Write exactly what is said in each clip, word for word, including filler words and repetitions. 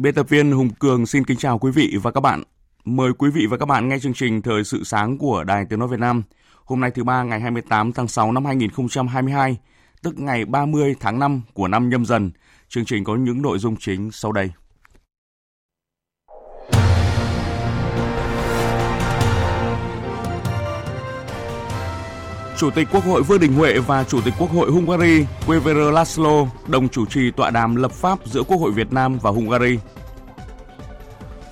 Biên tập viên Hùng Cường xin kính chào quý vị và các bạn. Mời quý vị và các bạn nghe chương trình Thời sự sáng của Đài Tiếng nói Việt Nam. Hôm nay thứ ba ngày hai mươi tám tháng sáu năm hai nghìn không trăm hai mươi hai, tức ngày ba mươi tháng năm của năm Nhâm Dần. Chương trình có những nội dung chính sau đây. Chủ tịch Quốc hội Vương Đình Huệ và Chủ tịch Quốc hội Hungary Kövér László đồng chủ trì tọa đàm lập pháp giữa Quốc hội Việt Nam và Hungary.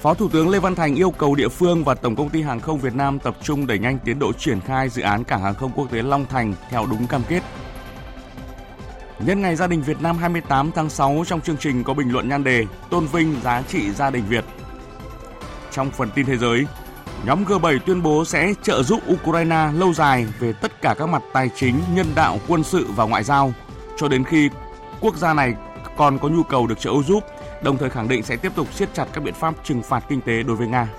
Phó Thủ tướng Lê Văn Thành yêu cầu địa phương và Tổng công ty Hàng không Việt Nam tập trung đẩy nhanh tiến độ triển khai dự án cảng hàng không quốc tế Long Thành theo đúng cam kết. Nhân ngày gia đình Việt Nam hai mươi tám tháng sáu, trong chương trình có bình luận nhan đề Tôn vinh giá trị gia đình Việt. Trong phần tin thế giới, nhóm G bảy tuyên bố sẽ trợ giúp Ukraine lâu dài về tất cả các mặt tài chính, nhân đạo, quân sự và ngoại giao, cho đến khi quốc gia này còn có nhu cầu được trợ giúp, đồng thời khẳng định sẽ tiếp tục siết chặt các biện pháp trừng phạt kinh tế đối với Nga.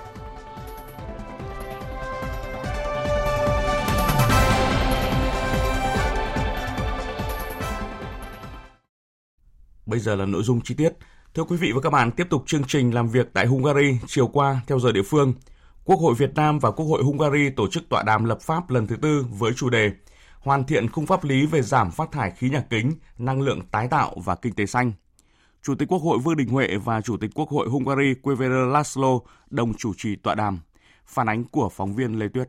Bây giờ là nội dung chi tiết. Thưa quý vị và các bạn, tiếp tục chương trình làm việc tại Hungary chiều qua theo giờ địa phương. Quốc hội Việt Nam và Quốc hội Hungary tổ chức tọa đàm lập pháp lần thứ tư với chủ đề Hoàn thiện khung pháp lý về giảm phát thải khí nhà kính, năng lượng tái tạo và kinh tế xanh. Chủ tịch Quốc hội Vương Đình Huệ và Chủ tịch Quốc hội Hungary Kövér László đồng chủ trì tọa đàm. Phản ánh của phóng viên Lê Tuyết.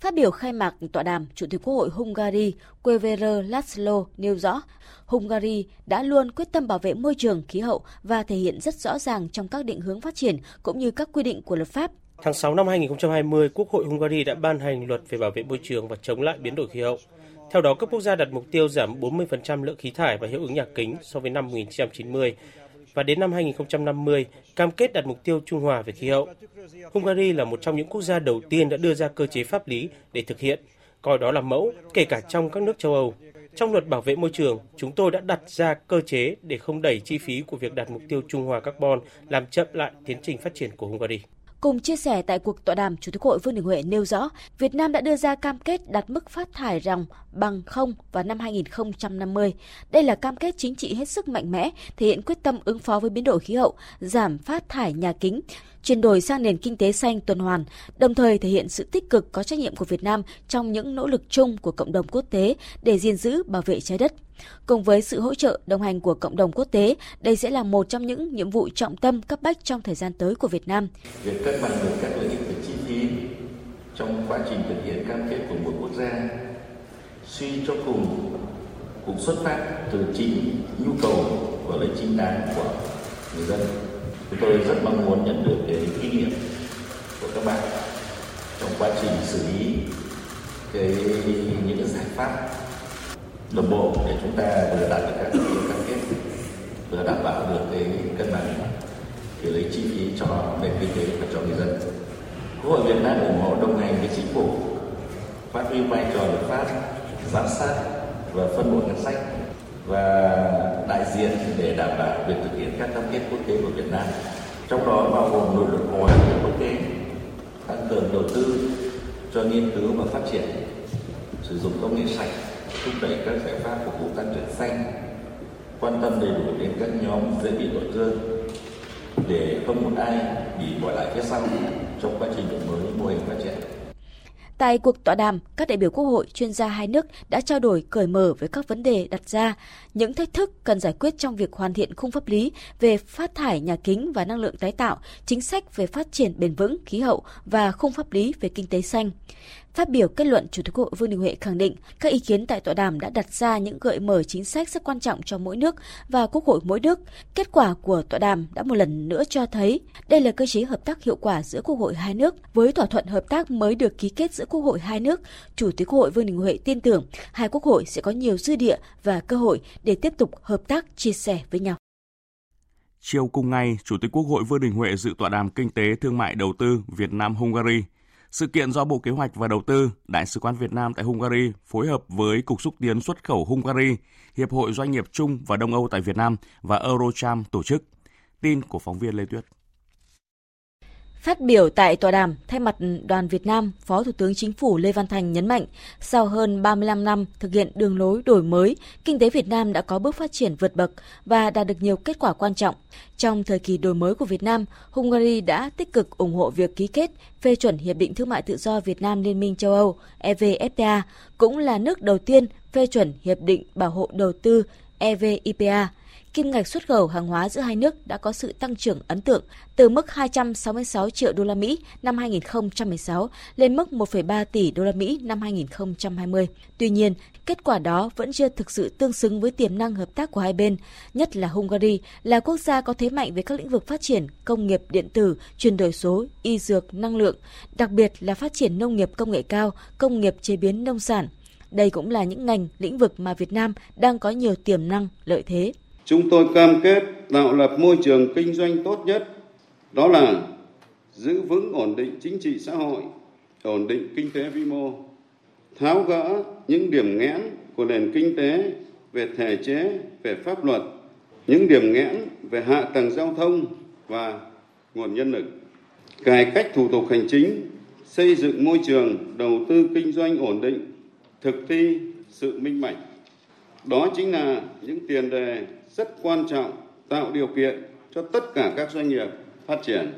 Phát biểu khai mạc tọa đàm, Chủ tịch Quốc hội Hungary Kövér László nêu rõ, Hungary đã luôn quyết tâm bảo vệ môi trường, khí hậu và thể hiện rất rõ ràng trong các định hướng phát triển cũng như các quy định của luật pháp. Tháng sáu năm hai nghìn không trăm hai mươi, Quốc hội Hungary đã ban hành luật về bảo vệ môi trường và chống lại biến đổi khí hậu. Theo đó, các quốc gia đặt mục tiêu giảm bốn mươi phần trăm lượng khí thải và hiệu ứng nhà kính so với năm một nghìn chín trăm chín mươi. Và đến năm hai nghìn không trăm năm mươi, cam kết đạt mục tiêu trung hòa về khí hậu. Hungary là một trong những quốc gia đầu tiên đã đưa ra cơ chế pháp lý để thực hiện, coi đó là mẫu, kể cả trong các nước châu Âu. Trong luật bảo vệ môi trường, chúng tôi đã đặt ra cơ chế để không đẩy chi phí của việc đạt mục tiêu trung hòa carbon làm chậm lại tiến trình phát triển của Hungary. Cùng chia sẻ tại cuộc tọa đàm, Chủ tịch Quốc hội Vương Đình Huệ nêu rõ, Việt Nam đã đưa ra cam kết đạt mức phát thải ròng bằng không vào năm hai nghìn không trăm năm mươi. Đây là cam kết chính trị hết sức mạnh mẽ, thể hiện quyết tâm ứng phó với biến đổi khí hậu, giảm phát thải nhà kính, chuyển đổi sang nền kinh tế xanh tuần hoàn, đồng thời thể hiện sự tích cực có trách nhiệm của Việt Nam trong những nỗ lực chung của cộng đồng quốc tế để gìn giữ, bảo vệ trái đất. Cùng với sự hỗ trợ đồng hành của cộng đồng quốc tế, đây sẽ là một trong những nhiệm vụ trọng tâm cấp bách trong thời gian tới của Việt Nam. Việc cân bằng được các lợi ích về chi phí trong quá trình thực hiện cam kết của một quốc gia, suy cho cùng cũng xuất phát từ chính nhu cầu và lợi ích chính đáng của người dân. Chúng tôi rất mong muốn nhận được cái kinh nghiệm của các bạn trong quá trình xử lý cái những giải pháp đồng bộ để chúng ta vừa đạt được các mục tiêu cam kết, vừa đảm bảo được cái cân bằng để lấy chi phí cho nền kinh tế và cho người dân. Quốc hội Việt Nam ủng hộ đồng hành với chính phủ, phát huy vai trò lập pháp, giám sát và phân bổ ngân sách và đại diện để đảm bảo việc thực hiện các cam kết quốc tế của Việt Nam, trong đó bao gồm nội luật hóa của quốc tế, tăng cường đầu tư cho nghiên cứu và phát triển, sử dụng công nghệ sạch, thúc đẩy các giải pháp phục vụ tăng trưởng xanh, quan tâm đầy đủ đến các nhóm dễ bị tổn thương để không một ai bị bỏ lại phía sau trong quá trình đổi mới mô hình phát triển. Tại cuộc tọa đàm, các đại biểu Quốc hội, chuyên gia hai nước đã trao đổi cởi mở với các vấn đề đặt ra, những thách thức cần giải quyết trong việc hoàn thiện khung pháp lý về phát thải nhà kính và năng lượng tái tạo, chính sách về phát triển bền vững, khí hậu và khung pháp lý về kinh tế xanh. Phát biểu kết luận, Chủ tịch Quốc hội Vương Đình Huệ khẳng định các ý kiến tại tọa đàm đã đặt ra những gợi mở chính sách rất quan trọng cho mỗi nước và Quốc hội mỗi nước. Kết quả của tọa đàm đã một lần nữa cho thấy đây là cơ chế hợp tác hiệu quả giữa Quốc hội hai nước. Với thỏa thuận hợp tác mới được ký kết giữa Quốc hội hai nước, Chủ tịch Quốc hội Vương Đình Huệ tin tưởng hai Quốc hội sẽ có nhiều dư địa và cơ hội để tiếp tục hợp tác, chia sẻ với nhau. Chiều cùng ngày, Chủ tịch Quốc hội Vương Đình Huệ dự tọa đàm Kinh tế, Thương mại, Đầu tư Việt Nam-Hungary. Sự kiện do Bộ Kế hoạch và Đầu tư, Đại sứ quán Việt Nam tại Hungary phối hợp với Cục Xúc tiến Xuất khẩu Hungary, Hiệp hội Doanh nghiệp Trung và Đông Âu tại Việt Nam và Eurocharm tổ chức. Tin của phóng viên Lê Tuyết. Phát biểu tại tọa đàm, thay mặt đoàn Việt Nam, Phó Thủ tướng Chính phủ Lê Văn Thành nhấn mạnh, sau hơn ba mươi lăm năm thực hiện đường lối đổi mới, kinh tế Việt Nam đã có bước phát triển vượt bậc và đạt được nhiều kết quả quan trọng. Trong thời kỳ đổi mới của Việt Nam, Hungary đã tích cực ủng hộ việc ký kết, phê chuẩn Hiệp định Thương mại Tự do Việt Nam Liên minh châu Âu E V F T A, cũng là nước đầu tiên phê chuẩn Hiệp định Bảo hộ Đầu tư E V I P A. Kim ngạch xuất khẩu hàng hóa giữa hai nước đã có sự tăng trưởng ấn tượng, từ mức hai trăm sáu mươi sáu triệu đô la Mỹ năm hai không một sáu lên mức một phẩy ba tỷ đô la Mỹ năm hai không hai không. Tuy nhiên, kết quả đó vẫn chưa thực sự tương xứng với tiềm năng hợp tác của hai bên, nhất là Hungary là quốc gia có thế mạnh về các lĩnh vực phát triển công nghiệp điện tử, chuyển đổi số, y dược, năng lượng, đặc biệt là phát triển nông nghiệp công nghệ cao, công nghiệp chế biến nông sản. Đây cũng là những ngành, lĩnh vực mà Việt Nam đang có nhiều tiềm năng, lợi thế. Chúng tôi cam kết tạo lập môi trường kinh doanh tốt nhất, đó là giữ vững ổn định chính trị xã hội, ổn định kinh tế vĩ mô, tháo gỡ những điểm nghẽn của nền kinh tế về thể chế, về pháp luật, những điểm nghẽn về hạ tầng giao thông và nguồn nhân lực, cải cách thủ tục hành chính, xây dựng môi trường đầu tư kinh doanh ổn định, thực thi sự minh bạch. Đó chính là những tiền đề rất quan trọng tạo điều kiện cho tất cả các doanh nghiệp phát triển.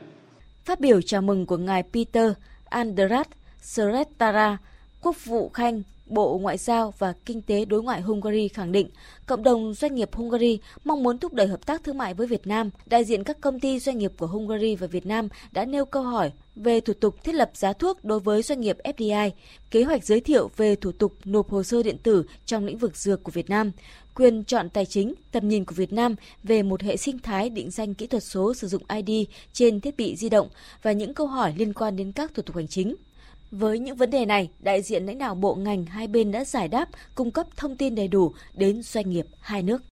Phát biểu chào mừng của ngài Peter András Srettara, Quốc vụ Khanh, Bộ Ngoại giao và Kinh tế Đối ngoại Hungary khẳng định, cộng đồng doanh nghiệp Hungary mong muốn thúc đẩy hợp tác thương mại với Việt Nam. Đại diện các công ty doanh nghiệp của Hungary và Việt Nam đã nêu câu hỏi về thủ tục thiết lập giá thuốc đối với doanh nghiệp F D I, kế hoạch giới thiệu về thủ tục nộp hồ sơ điện tử trong lĩnh vực dược của Việt Nam, quyền chọn tài chính, tầm nhìn của Việt Nam về một hệ sinh thái định danh kỹ thuật số sử dụng I D trên thiết bị di động và những câu hỏi liên quan đến các thủ tục hành chính. Với những vấn đề này, đại diện lãnh đạo bộ ngành hai bên đã giải đáp, cung cấp thông tin đầy đủ đến doanh nghiệp hai nước.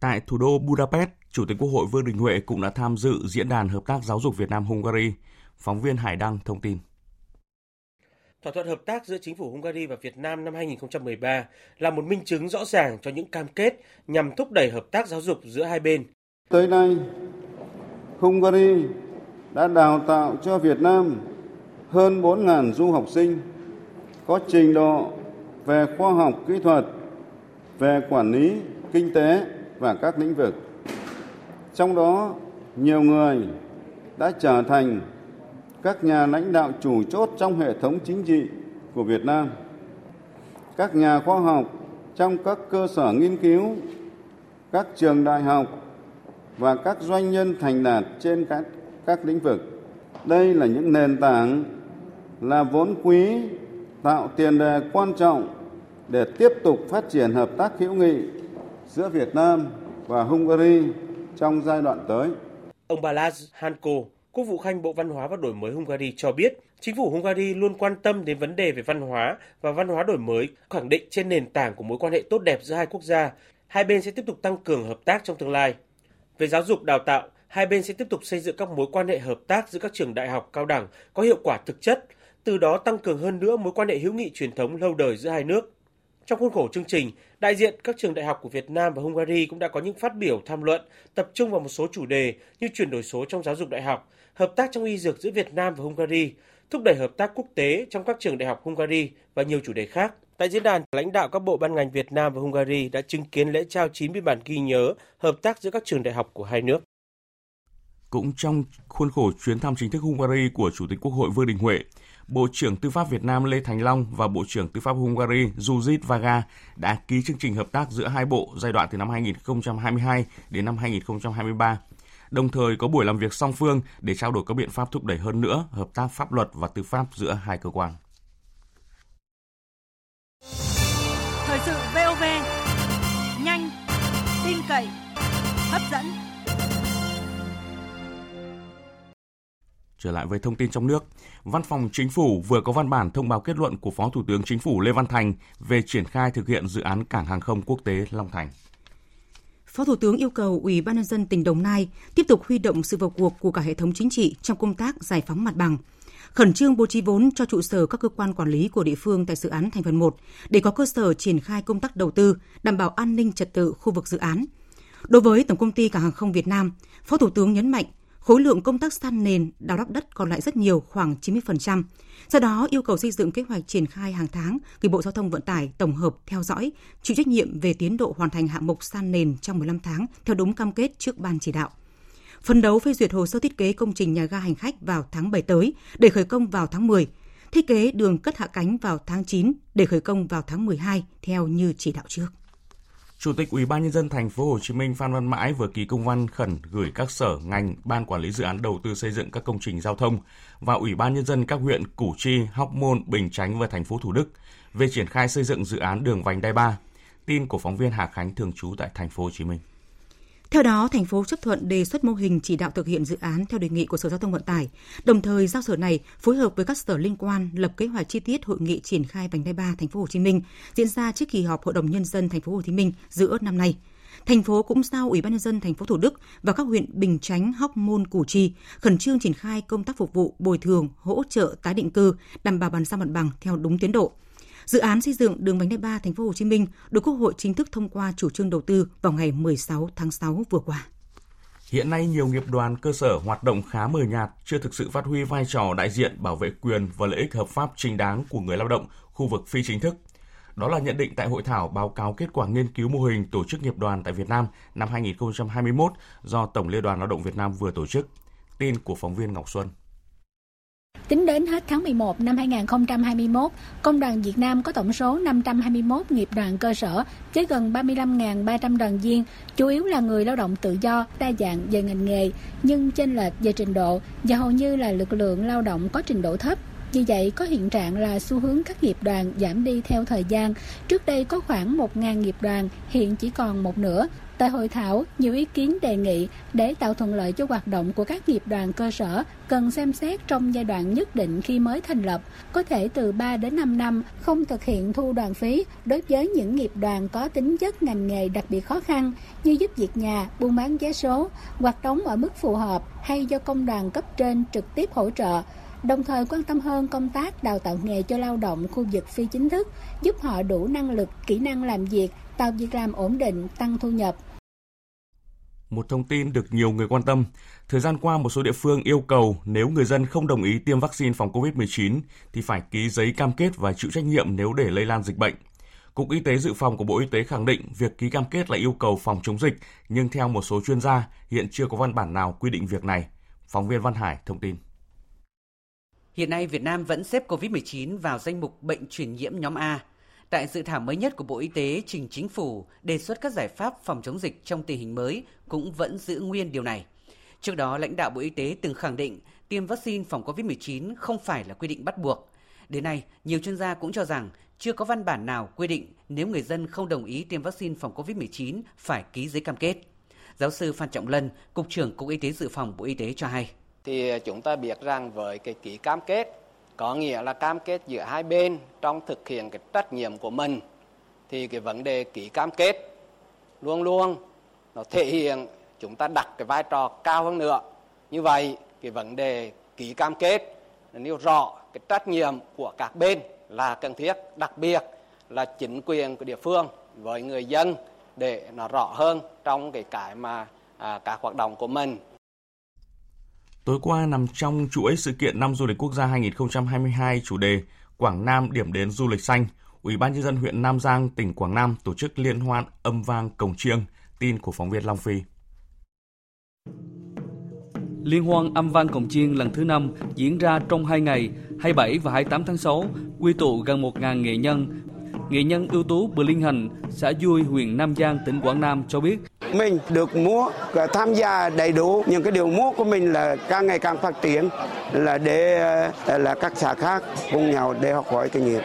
Tại thủ đô Budapest, Chủ tịch Quốc hội Vương Đình Huệ cũng đã tham dự Diễn đàn Hợp tác Giáo dục Việt Nam-Hungary. Phóng viên Hải Đăng thông tin. Thỏa thuận hợp tác giữa Chính phủ Hungary và Việt Nam năm hai không một ba là một minh chứng rõ ràng cho những cam kết nhằm thúc đẩy hợp tác giáo dục giữa hai bên. Tới nay, Hungary đã đào tạo cho Việt Nam hơn bốn nghìn du học sinh có trình độ về khoa học kỹ thuật, về quản lý, kinh tế và các lĩnh vực. Trong đó, nhiều người đã trở thành các nhà lãnh đạo chủ chốt trong hệ thống chính trị của Việt Nam, các nhà khoa học trong các cơ sở nghiên cứu, các trường đại học và các doanh nhân thành đạt trên các, các lĩnh vực. Đây là những nền tảng, là vốn quý, tạo tiền đề quan trọng để tiếp tục phát triển hợp tác hữu nghị giữa Việt Nam và Hungary trong giai đoạn tới. Ông Balázs Hanko, Quốc vụ Khanh Bộ Văn hóa và Đổi mới Hungary cho biết, Chính phủ Hungary luôn quan tâm đến vấn đề về văn hóa và văn hóa đổi mới, khẳng định trên nền tảng của mối quan hệ tốt đẹp giữa hai quốc gia, hai bên sẽ tiếp tục tăng cường hợp tác trong tương lai. Về giáo dục đào tạo, hai bên sẽ tiếp tục xây dựng các mối quan hệ hợp tác giữa các trường đại học cao đẳng có hiệu quả thực chất, từ đó tăng cường hơn nữa mối quan hệ hữu nghị truyền thống lâu đời giữa hai nước. Trong khuôn khổ chương trình, đại diện các trường đại học của Việt Nam và Hungary cũng đã có những phát biểu tham luận tập trung vào một số chủ đề như chuyển đổi số trong giáo dục đại học, hợp tác trong y dược giữa Việt Nam và Hungary, thúc đẩy hợp tác quốc tế trong các trường đại học Hungary và nhiều chủ đề khác. Tại diễn đàn, lãnh đạo các bộ ban ngành Việt Nam và Hungary đã chứng kiến lễ trao chín biên bản ghi nhớ hợp tác giữa các trường đại học của hai nước. Cũng trong khuôn khổ chuyến thăm chính thức Hungary của Chủ tịch Quốc hội Vương Đình Huệ, Bộ trưởng Tư pháp Việt Nam Lê Thành Long và Bộ trưởng Tư pháp Hungary Judit Varga đã ký chương trình hợp tác giữa hai bộ giai đoạn từ năm hai không hai hai đến năm hai không hai ba, đồng thời có buổi làm việc song phương để trao đổi các biện pháp thúc đẩy hơn nữa hợp tác pháp luật và tư pháp giữa hai cơ quan. Thời sự vê o vê, nhanh, tin cậy, hấp dẫn. Trở lại với thông tin trong nước, Văn phòng Chính phủ vừa có văn bản thông báo kết luận của Phó Thủ tướng Chính phủ Lê Văn Thành về triển khai thực hiện dự án Cảng hàng không quốc tế Long Thành. Phó Thủ tướng yêu cầu Ủy ban nhân dân tỉnh Đồng Nai tiếp tục huy động sự vào cuộc của cả hệ thống chính trị trong công tác giải phóng mặt bằng, khẩn trương bố trí vốn cho trụ sở các cơ quan quản lý của địa phương tại dự án thành phần một để có cơ sở triển khai công tác đầu tư, đảm bảo an ninh trật tự khu vực dự án. Đối với Tổng công ty Cảng hàng không Việt Nam, Phó Thủ tướng nhấn mạnh khối lượng công tác san nền, đào đắp đất còn lại rất nhiều, khoảng chín mươi phần trăm. Do đó, yêu cầu xây dựng kế hoạch triển khai hàng tháng, gửi Bộ Giao thông Vận tải tổng hợp, theo dõi, chịu trách nhiệm về tiến độ hoàn thành hạng mục san nền trong mười lăm tháng theo đúng cam kết trước ban chỉ đạo. Phấn đấu phê duyệt hồ sơ thiết kế công trình nhà ga hành khách vào tháng bảy tới để khởi công vào tháng mười, thiết kế đường cất hạ cánh vào tháng chín để khởi công vào tháng mười hai theo như chỉ đạo trước. Chủ tịch Ủy ban nhân dân thành phố Hồ Chí Minh Phan Văn Mãi vừa ký công văn khẩn gửi các sở ngành, ban quản lý dự án đầu tư xây dựng các công trình giao thông và Ủy ban nhân dân các huyện Củ Chi, Hóc Môn, Bình Chánh và thành phố Thủ Đức về triển khai xây dựng dự án đường vành đai ba. Tin của phóng viên Hà Khánh thường trú tại thành phố Hồ Chí Minh. Theo đó, thành phố chấp thuận đề xuất mô hình chỉ đạo thực hiện dự án theo đề nghị của Sở Giao thông Vận tải, đồng thời giao sở này phối hợp với các sở liên quan lập kế hoạch chi tiết hội nghị triển khai vành đai ba thành phố Hồ Chí Minh diễn ra trước kỳ họp Hội đồng nhân dân thành phố Hồ Chí Minh giữa năm nay. Thành phố cũng giao Ủy ban nhân dân thành phố Thủ Đức và các huyện Bình Chánh, Hóc Môn, Củ Chi khẩn trương triển khai công tác phục vụ bồi thường, hỗ trợ tái định cư, đảm bảo bàn giao mặt bằng theo đúng tiến độ. Dự án xây dựng đường vành đai ba thành phố Hồ Chí Minh được Quốc hội chính thức thông qua chủ trương đầu tư vào ngày mười sáu tháng sáu vừa qua. Hiện nay nhiều nghiệp đoàn cơ sở hoạt động khá mờ nhạt, chưa thực sự phát huy vai trò đại diện bảo vệ quyền và lợi ích hợp pháp chính đáng của người lao động khu vực phi chính thức. Đó là nhận định tại hội thảo báo cáo kết quả nghiên cứu mô hình tổ chức nghiệp đoàn tại Việt Nam năm hai không hai mốt do Tổng Liên đoàn Lao động Việt Nam vừa tổ chức. Tin của phóng viên Ngọc Xuân. Tính đến hết tháng mười một năm hai không hai mốt, Công đoàn Việt Nam có tổng số năm trăm hai mươi mốt nghiệp đoàn cơ sở với gần ba mươi lăm nghìn ba trăm đoàn viên, chủ yếu là người lao động tự do, đa dạng về ngành nghề, nhưng chênh lệch về trình độ và hầu như là lực lượng lao động có trình độ thấp. Vì vậy, có hiện trạng là xu hướng các nghiệp đoàn giảm đi theo thời gian. Trước đây có khoảng một nghìn nghiệp đoàn, hiện chỉ còn một nửa. Tại hội thảo, nhiều ý kiến đề nghị để tạo thuận lợi cho hoạt động của các nghiệp đoàn cơ sở cần xem xét trong giai đoạn nhất định khi mới thành lập, có thể từ ba đến năm năm không thực hiện thu đoàn phí đối với những nghiệp đoàn có tính chất ngành nghề đặc biệt khó khăn như giúp việc nhà, buôn bán vé số, hoạt động ở mức phù hợp hay do công đoàn cấp trên trực tiếp hỗ trợ. Đồng thời quan tâm hơn công tác đào tạo nghề cho lao động khu vực phi chính thức, giúp họ đủ năng lực, kỹ năng làm việc, tạo việc làm ổn định, tăng thu nhập. Một thông tin được nhiều người quan tâm. Thời gian qua, một số địa phương yêu cầu nếu người dân không đồng ý tiêm vaccine phòng covid mười chín thì phải ký giấy cam kết và chịu trách nhiệm nếu để lây lan dịch bệnh. Cục Y tế Dự phòng của Bộ Y tế khẳng định việc ký cam kết là yêu cầu phòng chống dịch, nhưng theo một số chuyên gia, hiện chưa có văn bản nào quy định việc này. Phóng viên Văn Hải thông tin. Hiện nay, Việt Nam vẫn xếp covid mười chín vào danh mục bệnh truyền nhiễm nhóm A. Tại dự thảo mới nhất của Bộ Y tế trình Chính phủ đề xuất các giải pháp phòng chống dịch trong tình hình mới cũng vẫn giữ nguyên điều này. Trước đó, lãnh đạo Bộ Y tế từng khẳng định tiêm vaccine phòng covid mười chín không phải là quy định bắt buộc. Đến nay, nhiều chuyên gia cũng cho rằng chưa có văn bản nào quy định nếu người dân không đồng ý tiêm vaccine phòng covid mười chín phải ký giấy cam kết. Giáo sư Phan Trọng Lân, Cục trưởng Cục Y tế Dự phòng Bộ Y tế cho hay. Thì chúng ta biết rằng với cái ký cam kết, có nghĩa là cam kết giữa hai bên trong thực hiện cái trách nhiệm của mình, thì cái vấn đề ký cam kết luôn luôn nó thể hiện chúng ta đặt cái vai trò cao hơn nữa. Như vậy, cái vấn đề ký cam kết nêu rõ cái trách nhiệm của các bên là cần thiết, đặc biệt là chính quyền của địa phương với người dân để nó rõ hơn trong cái cái mà à, các hoạt động của mình. Tối qua, nằm trong chuỗi sự kiện Năm Du lịch Quốc gia hai không hai hai chủ đề Quảng Nam điểm đến du lịch xanh, Ủy ban nhân dân huyện Nam Giang, tỉnh Quảng Nam tổ chức liên hoan âm vang cồng chiêng. Tin của phóng viên Long Phi. Liên hoan âm vang cồng chiêng lần thứ năm diễn ra trong hai ngày, hai mươi bảy và hai mươi tám tháng sáu, quy tụ gần một nghìn nghệ nhân. Nghệ nhân ưu tú Bling Hân, xã Vui, huyện Nam Giang, tỉnh Quảng Nam cho biết. Mình được múa và tham gia đầy đủ những cái điều múa của mình là càng ngày càng phát triển, là để là các xã khác cùng nhau để học hỏi kinh nghiệm.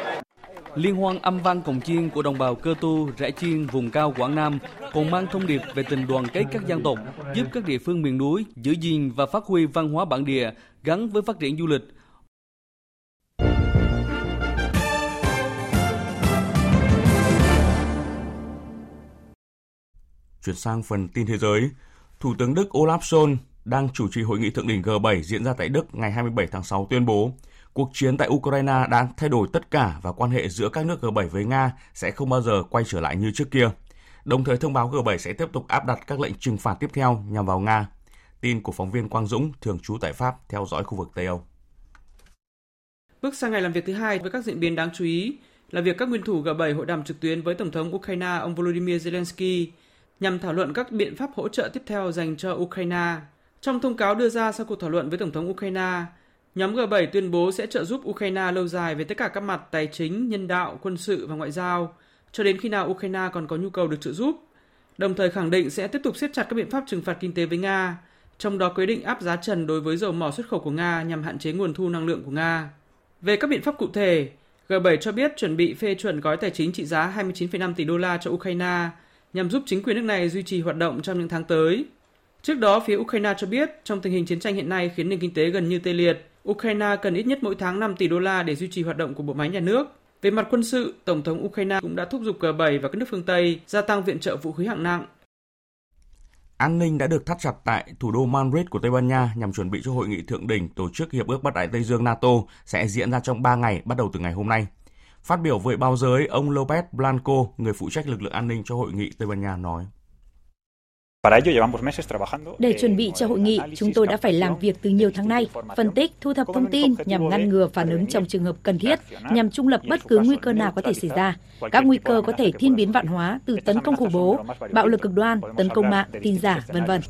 Liên hoan âm vang cồng chiêng của đồng bào Cơ Tu, Rẽ Chiêng, vùng cao Quảng Nam còn mang thông điệp về tình đoàn kết các dân tộc, giúp các địa phương miền núi giữ gìn và phát huy văn hóa bản địa gắn với phát triển du lịch. Chuyển sang phần tin thế giới, Thủ tướng Đức Olaf Scholz đang chủ trì hội nghị thượng đỉnh G bảy diễn ra tại Đức ngày hai mươi bảy tháng sáu tuyên bố cuộc chiến tại Ukraine đã thay đổi tất cả và quan hệ giữa các nước G bảy với Nga sẽ không bao giờ quay trở lại như trước kia. Đồng thời thông báo G bảy sẽ tiếp tục áp đặt các lệnh trừng phạt tiếp theo nhằm vào Nga. Tin của phóng viên Quang Dũng, thường trú tại Pháp, theo dõi khu vực Tây Âu. Bước sang ngày làm việc thứ hai với các diễn biến đáng chú ý là việc các nguyên thủ G bảy hội đàm trực tuyến với Tổng thống Ukraine ông Volodymyr Zelensky nhằm thảo luận các biện pháp hỗ trợ tiếp theo dành cho Ukraine. Trong thông cáo đưa ra sau cuộc thảo luận với Tổng thống Ukraine, nhóm G bảy tuyên bố sẽ trợ giúp Ukraine lâu dài về tất cả các mặt tài chính, nhân đạo, quân sự và ngoại giao, cho đến khi nào Ukraine còn có nhu cầu được trợ giúp, đồng thời khẳng định sẽ tiếp tục siết chặt các biện pháp trừng phạt kinh tế với Nga, trong đó quyết định áp giá trần đối với dầu mỏ xuất khẩu của Nga nhằm hạn chế nguồn thu năng lượng của Nga. Về các biện pháp cụ thể, G bảy cho biết chuẩn bị phê chuẩn gói tài chính trị giá hai mươi chín phẩy năm tỷ đô la cho Ukraine, nhằm giúp chính quyền nước này duy trì hoạt động trong những tháng tới. Trước đó, phía Ukraine cho biết, trong tình hình chiến tranh hiện nay khiến nền kinh tế gần như tê liệt, Ukraine cần ít nhất mỗi tháng năm tỷ đô la để duy trì hoạt động của bộ máy nhà nước. Về mặt quân sự, Tổng thống Ukraine cũng đã thúc giục G bảy và các nước phương Tây gia tăng viện trợ vũ khí hạng nặng. An ninh đã được thắt chặt tại thủ đô Madrid của Tây Ban Nha nhằm chuẩn bị cho hội nghị thượng đỉnh tổ chức Hiệp ước Bắc Đại Tây Dương NATO sẽ diễn ra trong ba ngày bắt đầu từ ngày hôm nay. Phát biểu với báo giới, ông Lopez Blanco, người phụ trách lực lượng an ninh cho hội nghị Tây Ban Nha nói: Để chuẩn bị cho hội nghị, chúng tôi đã phải làm việc từ nhiều tháng nay, phân tích, thu thập thông tin nhằm ngăn ngừa phản ứng trong trường hợp cần thiết, nhằm trung lập bất cứ nguy cơ nào có thể xảy ra. Các nguy cơ có thể thiên biến vạn hóa, từ tấn công khủng bố, bạo lực cực đoan, tấn công mạng, tin giả, vân vân.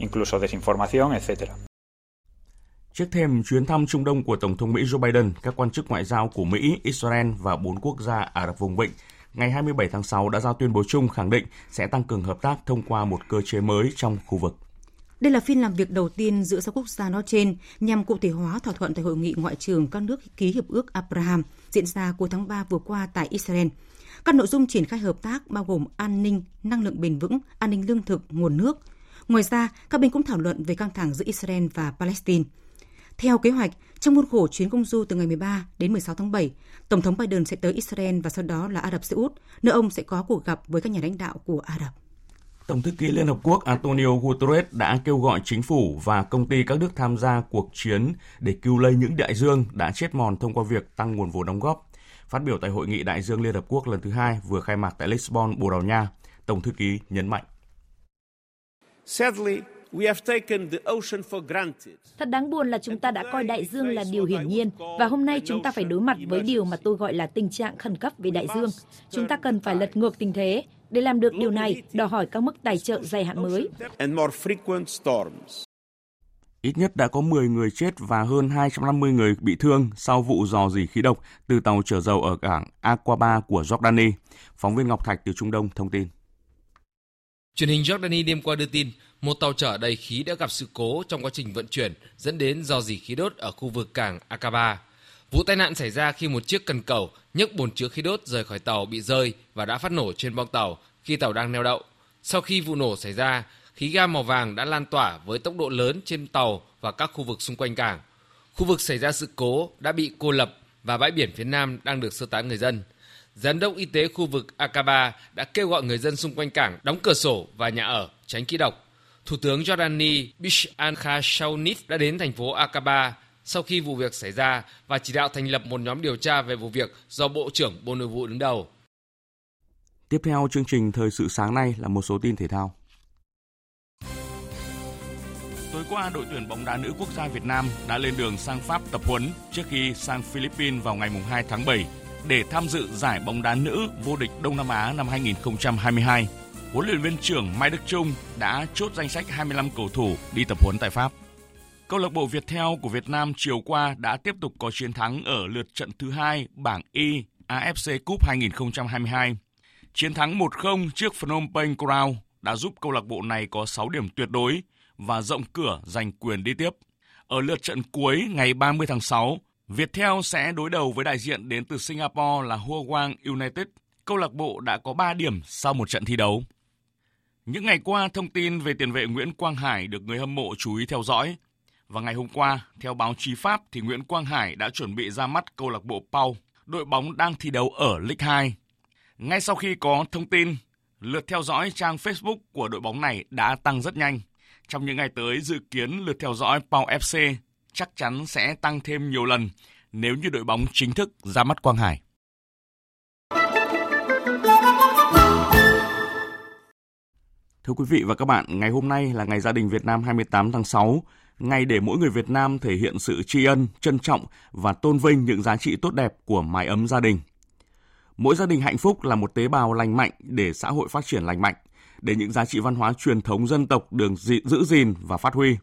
Trước thêm chuyến thăm Trung Đông của Tổng thống Mỹ Joe Biden, các quan chức ngoại giao của Mỹ, Israel và bốn quốc gia Ả Rập vùng Vịnh ngày hai mươi bảy tháng sáu đã ra tuyên bố chung khẳng định sẽ tăng cường hợp tác thông qua một cơ chế mới trong khu vực. Đây là phiên làm việc đầu tiên giữa các quốc gia nói trên nhằm cụ thể hóa thỏa thuận tại hội nghị ngoại trưởng các nước ký hiệp ước Abraham diễn ra cuối tháng ba vừa qua tại Israel. Các nội dung triển khai hợp tác bao gồm an ninh, năng lượng bền vững, an ninh lương thực, nguồn nước. Ngoài ra, các bên cũng thảo luận về căng thẳng giữa Israel và Palestine. Theo kế hoạch, trong khuôn khổ chuyến công du từ ngày mười ba đến mười sáu tháng bảy, Tổng thống Biden sẽ tới Israel và sau đó là Ả Rập Xê Út, nơi ông sẽ có cuộc gặp với các nhà lãnh đạo của Ả Rập. Tổng thư ký Liên Hợp Quốc Antonio Guterres đã kêu gọi chính phủ và công ty các nước tham gia cuộc chiến để cứu lấy những đại dương đã chết mòn thông qua việc tăng nguồn vốn đóng góp. Phát biểu tại Hội nghị Đại dương Liên Hợp Quốc lần thứ hai vừa khai mạc tại Lisbon, Bồ Đào Nha, Tổng thư ký nhấn mạnh: Sadly, We have taken the ocean for granted. Thật đáng buồn là chúng ta đã coi đại dương là điều hiển nhiên và hôm nay chúng ta phải đối mặt với điều mà tôi gọi là tình trạng khẩn cấp về đại dương. Chúng ta cần phải lật ngược tình thế. Để làm được điều này, đòi hỏi các mức tài trợ dài hạn mới. Ít nhất đã có mười người chết và hơn hai trăm năm mươi người bị thương sau vụ rò rỉ khí độc từ tàu chở dầu ở cảng Aqaba của Jordani. Phóng viên Ngọc Thạch từ Trung Đông thông tin. Truyền hình Jordani đêm qua đưa tin một tàu chở đầy khí đã gặp sự cố trong quá trình vận chuyển dẫn đến rò rỉ khí đốt ở khu vực cảng Aqaba. Vụ tai nạn xảy ra khi một chiếc cần cẩu nhấc bồn chứa khí đốt rời khỏi tàu bị rơi và đã phát nổ trên boong tàu khi tàu đang neo đậu. Sau khi vụ nổ xảy ra, khí ga màu vàng đã lan tỏa với tốc độ lớn trên tàu và các khu vực xung quanh cảng. Khu vực xảy ra sự cố đã bị cô lập và bãi biển phía nam đang được sơ tán người dân. Giám đốc y tế khu vực Aqaba đã kêu gọi người dân xung quanh cảng đóng cửa sổ và nhà ở tránh khí độc. Thủ tướng Jordani Bishan Khashoggi đã đến thành phố Aqaba sau khi vụ việc xảy ra và chỉ đạo thành lập một nhóm điều tra về vụ việc do Bộ trưởng Bộ Nội vụ đứng đầu. Tiếp theo chương trình thời sự sáng nay là một số tin thể thao. Tối qua, đội tuyển bóng đá nữ quốc gia Việt Nam đã lên đường sang Pháp tập huấn trước khi sang Philippines vào ngày hai tháng bảy để tham dự giải bóng đá nữ vô địch Đông Nam Á năm hai không hai hai. Huấn luyện viên trưởng Mai Đức Chung đã chốt danh sách hai mươi lăm cầu thủ đi tập huấn tại Pháp. Câu lạc bộ Viettel của Việt Nam chiều qua đã tiếp tục có chiến thắng ở lượt trận thứ hai bảng I a ép xê Cup hai không hai hai. Chiến thắng một không trước Phnom Penh Crown đã giúp câu lạc bộ này có sáu điểm tuyệt đối và rộng cửa giành quyền đi tiếp. Ở lượt trận cuối ngày ba mươi tháng sáu, Viettel sẽ đối đầu với đại diện đến từ Singapore là Hwang United. Câu lạc bộ đã có ba điểm sau một trận thi đấu. Những ngày qua, thông tin về tiền vệ Nguyễn Quang Hải được người hâm mộ chú ý theo dõi. Và ngày hôm qua, theo báo chí Pháp thì Nguyễn Quang Hải đã chuẩn bị ra mắt câu lạc bộ Pau, đội bóng đang thi đấu ở Ligue hai. Ngay sau khi có thông tin, lượt theo dõi trang Facebook của đội bóng này đã tăng rất nhanh. Trong những ngày tới, dự kiến lượt theo dõi Pau ép xê chắc chắn sẽ tăng thêm nhiều lần nếu như đội bóng chính thức ra mắt Quang Hải. Thưa quý vị và các bạn, ngày hôm nay là Ngày Gia đình Việt Nam hai mươi tám tháng sáu, ngày để mỗi người Việt Nam thể hiện sự tri ân, trân trọng và tôn vinh những giá trị tốt đẹp của mái ấm gia đình. Mỗi gia đình hạnh phúc là một tế bào lành mạnh để xã hội phát triển lành mạnh, để những giá trị văn hóa truyền thống dân tộc được giữ gìn và phát huy.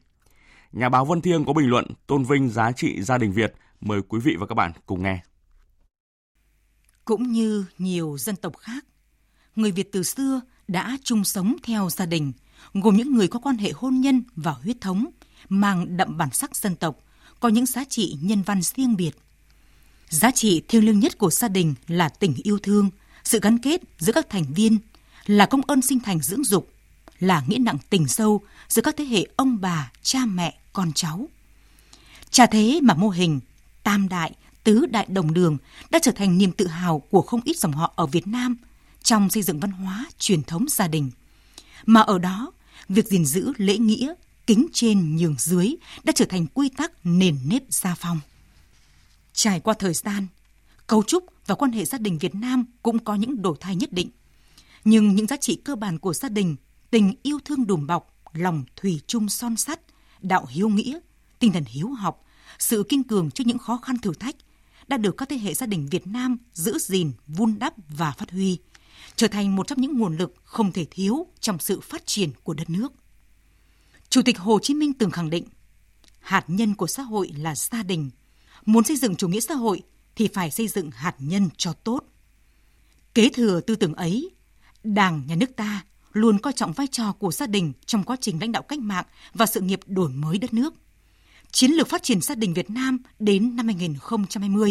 Nhà báo Vân Thiêng có bình luận tôn vinh giá trị gia đình Việt. Mời quý vị và các bạn cùng nghe. Cũng như nhiều dân tộc khác, người Việt từ xưa đã chung sống theo gia đình, gồm những người có quan hệ hôn nhân và huyết thống, mang đậm bản sắc dân tộc, có những giá trị nhân văn riêng biệt. Giá trị thiêng liêng nhất của gia đình là tình yêu thương, sự gắn kết giữa các thành viên, là công ơn sinh thành dưỡng dục, là nghĩa nặng tình sâu giữa các thế hệ ông bà, cha mẹ, con cháu. Chả thế mà mô hình tam đại, tứ đại đồng đường đã trở thành niềm tự hào của không ít dòng họ ở Việt Nam trong xây dựng văn hóa truyền thống gia đình. Mà ở đó, việc gìn giữ lễ nghĩa, kính trên nhường dưới đã trở thành quy tắc nền nếp gia phong. Trải qua thời gian, cấu trúc và quan hệ gia đình Việt Nam cũng có những đổi thay nhất định. Nhưng những giá trị cơ bản của gia đình, tình yêu thương đùm bọc, lòng thủy chung son sắt, đạo hiếu nghĩa, tinh thần hiếu học, sự kiên cường trước những khó khăn thử thách đã được các thế hệ gia đình Việt Nam giữ gìn, vun đắp và phát huy, trở thành một trong những nguồn lực không thể thiếu trong sự phát triển của đất nước. Chủ tịch Hồ Chí Minh từng khẳng định, hạt nhân của xã hội là gia đình. Muốn xây dựng chủ nghĩa xã hội thì phải xây dựng hạt nhân cho tốt. Kế thừa tư tưởng ấy, Đảng, Nhà nước ta luôn coi trọng vai trò của gia đình trong quá trình lãnh đạo cách mạng và sự nghiệp đổi mới đất nước. Chiến lược phát triển gia đình Việt Nam đến năm hai không hai không,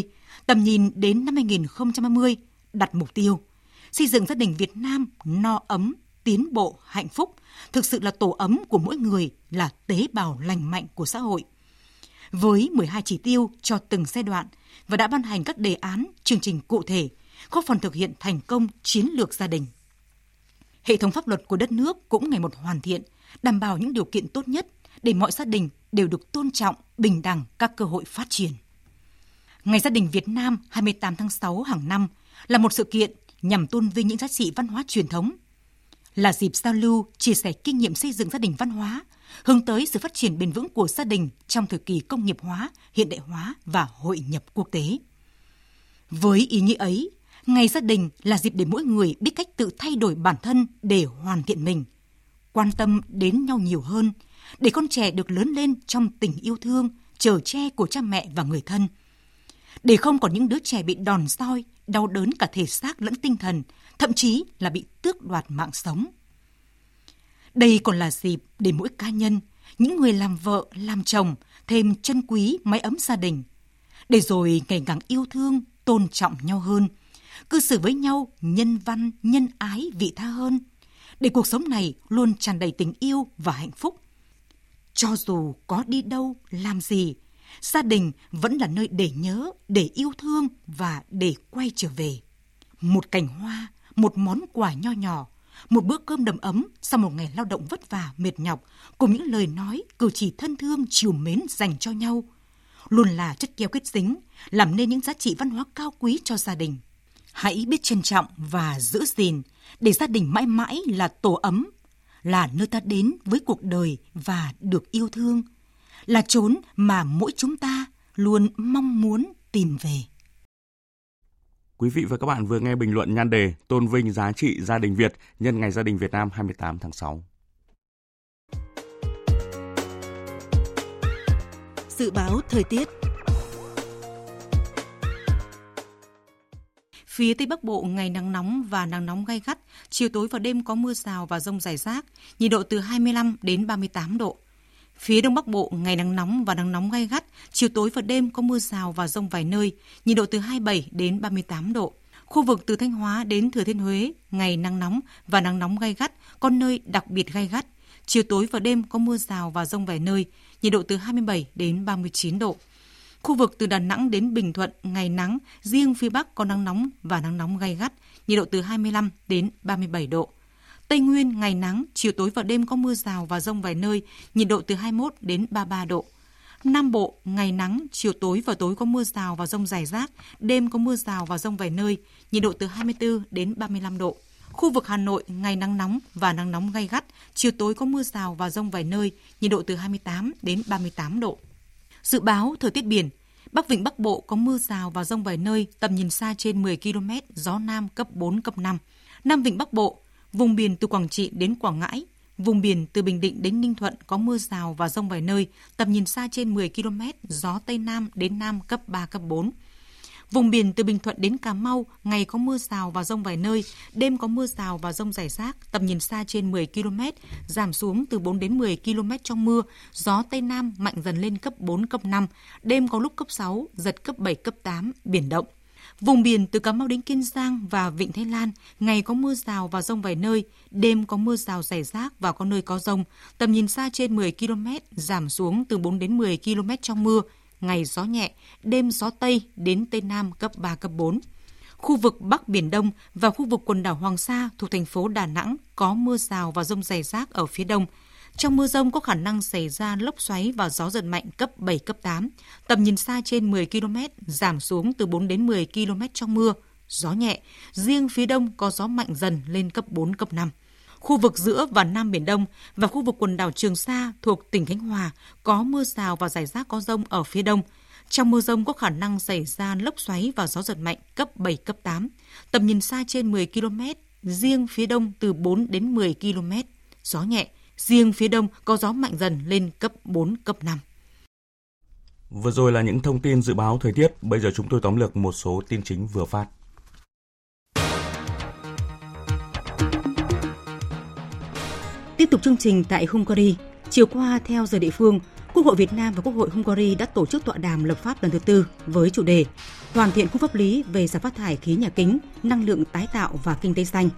tầm nhìn đến năm hai không ba mươi đặt mục tiêu xây dựng gia đình Việt Nam no ấm, tiến bộ, hạnh phúc, thực sự là tổ ấm của mỗi người, là tế bào lành mạnh của xã hội. Với mười hai chỉ tiêu cho từng giai đoạn và đã ban hành các đề án, chương trình cụ thể, góp phần thực hiện thành công chiến lược gia đình. Hệ thống pháp luật của đất nước cũng ngày một hoàn thiện, đảm bảo những điều kiện tốt nhất để mọi gia đình đều được tôn trọng, bình đẳng các cơ hội phát triển. Ngày Gia đình Việt Nam hai mươi tám tháng sáu hàng năm là một sự kiện nhằm tôn vinh những giá trị văn hóa truyền thống, là dịp giao lưu, chia sẻ kinh nghiệm xây dựng gia đình văn hóa, hướng tới sự phát triển bền vững của gia đình trong thời kỳ công nghiệp hóa, hiện đại hóa và hội nhập quốc tế. Với ý nghĩa ấy, Ngày Gia đình là dịp để mỗi người biết cách tự thay đổi bản thân để hoàn thiện mình, quan tâm đến nhau nhiều hơn, để con trẻ được lớn lên trong tình yêu thương, chở che của cha mẹ và người thân. Để không còn những đứa trẻ bị đòn soi, đau đớn cả thể xác lẫn tinh thần, thậm chí là bị tước đoạt mạng sống. Đây còn là dịp để mỗi cá nhân, những người làm vợ, làm chồng, thêm trân quý mái ấm gia đình. Để rồi ngày càng yêu thương, tôn trọng nhau hơn, cư xử với nhau nhân văn, nhân ái, vị tha hơn. Để cuộc sống này luôn tràn đầy tình yêu và hạnh phúc. Cho dù có đi đâu, làm gì, gia đình vẫn là nơi để nhớ, để yêu thương và để quay trở về. Một cành hoa, một món quà nho nhỏ, một bữa cơm đầm ấm sau một ngày lao động vất vả, mệt nhọc, cùng những lời nói, cử chỉ thân thương, trìu mến dành cho nhau, luôn là chất keo kết dính, làm nên những giá trị văn hóa cao quý cho gia đình. Hãy biết trân trọng và giữ gìn, để gia đình mãi mãi là tổ ấm, là nơi ta đến với cuộc đời và được yêu thương, là chốn mà mỗi chúng ta luôn mong muốn tìm về. Quý vị và các bạn vừa nghe bình luận nhan đề tôn vinh giá trị gia đình Việt nhân Ngày Gia đình Việt Nam hai mươi tám tháng sáu. Dự báo thời tiết. Phía Tây Bắc Bộ ngày nắng nóng và nắng nóng gay gắt, chiều tối và đêm có mưa rào và dông rải rác, nhiệt độ từ hai mươi lăm đến ba mươi tám độ. Phía Đông Bắc Bộ, ngày nắng nóng và nắng nóng gay gắt, chiều tối và đêm có mưa rào và dông vài nơi, nhiệt độ từ hai mươi bảy đến ba mươi tám độ. Khu vực từ Thanh Hóa đến Thừa Thiên Huế, ngày nắng nóng và nắng nóng gay gắt, có nơi đặc biệt gay gắt. Chiều tối và đêm có mưa rào và dông vài nơi, nhiệt độ từ hai mươi bảy đến ba mươi chín độ. Khu vực từ Đà Nẵng đến Bình Thuận, ngày nắng, riêng phía Bắc có nắng nóng và nắng nóng gay gắt, nhiệt độ từ hai mươi lăm đến ba mươi bảy độ. Tây Nguyên, ngày nắng, chiều tối và đêm có mưa rào và dông vài nơi, nhiệt độ từ hai mươi mốt đến ba mươi ba độ. Nam Bộ, ngày nắng, chiều tối và tối có mưa rào và dông rải rác, đêm có mưa rào và dông vài nơi, nhiệt độ từ hai mươi tư đến ba mươi lăm độ. Khu vực Hà Nội, ngày nắng nóng và nắng nóng gay gắt, chiều tối có mưa rào và dông vài nơi, nhiệt độ từ hai mươi tám đến ba mươi tám độ. Dự báo thời tiết biển, Bắc Vịnh Bắc Bộ có mưa rào và dông vài nơi, tầm nhìn xa trên mười ki lô mét, gió Nam cấp bốn, cấp năm. Nam Vịnh Bắc Bộ, vùng biển từ Quảng Trị đến Quảng Ngãi, vùng biển từ Bình Định đến Ninh Thuận có mưa rào và dông vài nơi, tầm nhìn xa trên mười ki lô mét, gió Tây Nam đến Nam cấp ba, cấp bốn. Vùng biển từ Bình Thuận đến Cà Mau, ngày có mưa rào và dông vài nơi, đêm có mưa rào và dông rải rác, tầm nhìn xa trên mười ki lô mét, giảm xuống từ bốn đến mười ki lô mét trong mưa, gió Tây Nam mạnh dần lên cấp bốn, cấp năm, đêm có lúc cấp sáu, giật cấp bảy, cấp tám, biển động. Vùng biển từ Cà Mau đến Kiên Giang và Vịnh Thái Lan, ngày có mưa rào và dông vài nơi, đêm có mưa rào rải rác và có nơi có dông, tầm nhìn xa trên mười ki lô mét, giảm xuống từ bốn đến mười ki lô mét trong mưa, ngày gió nhẹ, đêm gió Tây đến Tây Nam cấp ba, cấp bốn. Khu vực Bắc Biển Đông và khu vực quần đảo Hoàng Sa thuộc thành phố Đà Nẵng có mưa rào và dông rải rác ở phía đông. Trong mưa dông có khả năng xảy ra lốc xoáy và gió giật mạnh cấp bảy, cấp tám. Tầm nhìn xa trên mười ki lô mét, giảm xuống từ bốn đến mười ki lô mét trong mưa, gió nhẹ. Riêng phía đông có gió mạnh dần lên cấp bốn, cấp năm. Khu vực giữa và Nam Biển Đông và khu vực quần đảo Trường Sa thuộc tỉnh Khánh Hòa có mưa rào và rải rác có dông ở phía đông. Trong mưa dông có khả năng xảy ra lốc xoáy và gió giật mạnh cấp bảy, cấp tám. Tầm nhìn xa trên mười ki lô mét, riêng phía đông từ bốn đến mười ki lô mét, gió nhẹ. Riêng phía đông có gió mạnh dần lên cấp bốn, cấp năm. Vừa rồi là những thông tin dự báo thời tiết, bây giờ chúng tôi tóm lược một số tin chính vừa phát. Tiếp tục chương trình tại Hungary, chiều qua theo giờ địa phương, Quốc hội Việt Nam và Quốc hội Hungary đã tổ chức tọa đàm lập pháp lần thứ tư với chủ đề Hoàn thiện khung pháp lý về giảm phát thải khí nhà kính, năng lượng tái tạo và kinh tế xanh.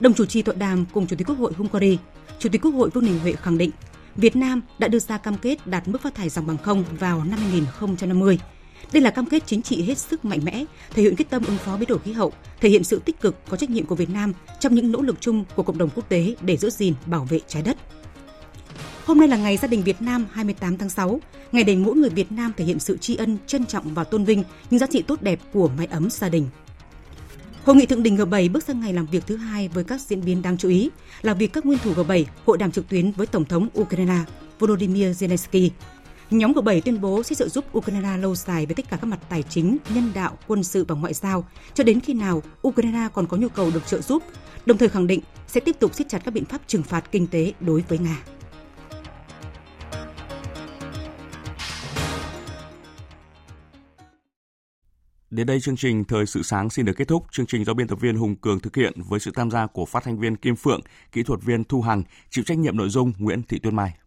Đồng chủ trì tọa đàm cùng Chủ tịch Quốc hội Hungary, Chủ tịch Quốc hội Vương Đình Huệ khẳng định Việt Nam đã đưa ra cam kết đạt mức phát thải dòng bằng không vào năm hai không năm không. Đây là cam kết chính trị hết sức mạnh mẽ, thể hiện quyết tâm ứng phó biến đổi khí hậu, thể hiện sự tích cực có trách nhiệm của Việt Nam trong những nỗ lực chung của cộng đồng quốc tế để giữ gìn bảo vệ trái đất. Hôm nay là ngày gia đình Việt Nam hai mươi tám tháng sáu, ngày để mỗi người Việt Nam thể hiện sự tri ân, trân trọng và tôn vinh những giá trị tốt đẹp của mái ấm gia đình. Hội nghị thượng đỉnh G bảy bước sang ngày làm việc thứ hai với các diễn biến đáng chú ý là việc các nguyên thủ G bảy hội đàm trực tuyến với Tổng thống Ukraine Volodymyr Zelensky. Nhóm G bảy tuyên bố sẽ trợ giúp Ukraine lâu dài với tất cả các mặt tài chính, nhân đạo, quân sự và ngoại giao cho đến khi nào Ukraine còn có nhu cầu được trợ giúp, đồng thời khẳng định sẽ tiếp tục siết chặt các biện pháp trừng phạt kinh tế đối với Nga. Đến đây chương trình Thời sự sáng xin được kết thúc. Chương trình do biên tập viên Hùng Cường thực hiện với sự tham gia của phát thanh viên Kim Phượng, kỹ thuật viên Thu Hằng, chịu trách nhiệm nội dung Nguyễn Thị Tuyết Mai.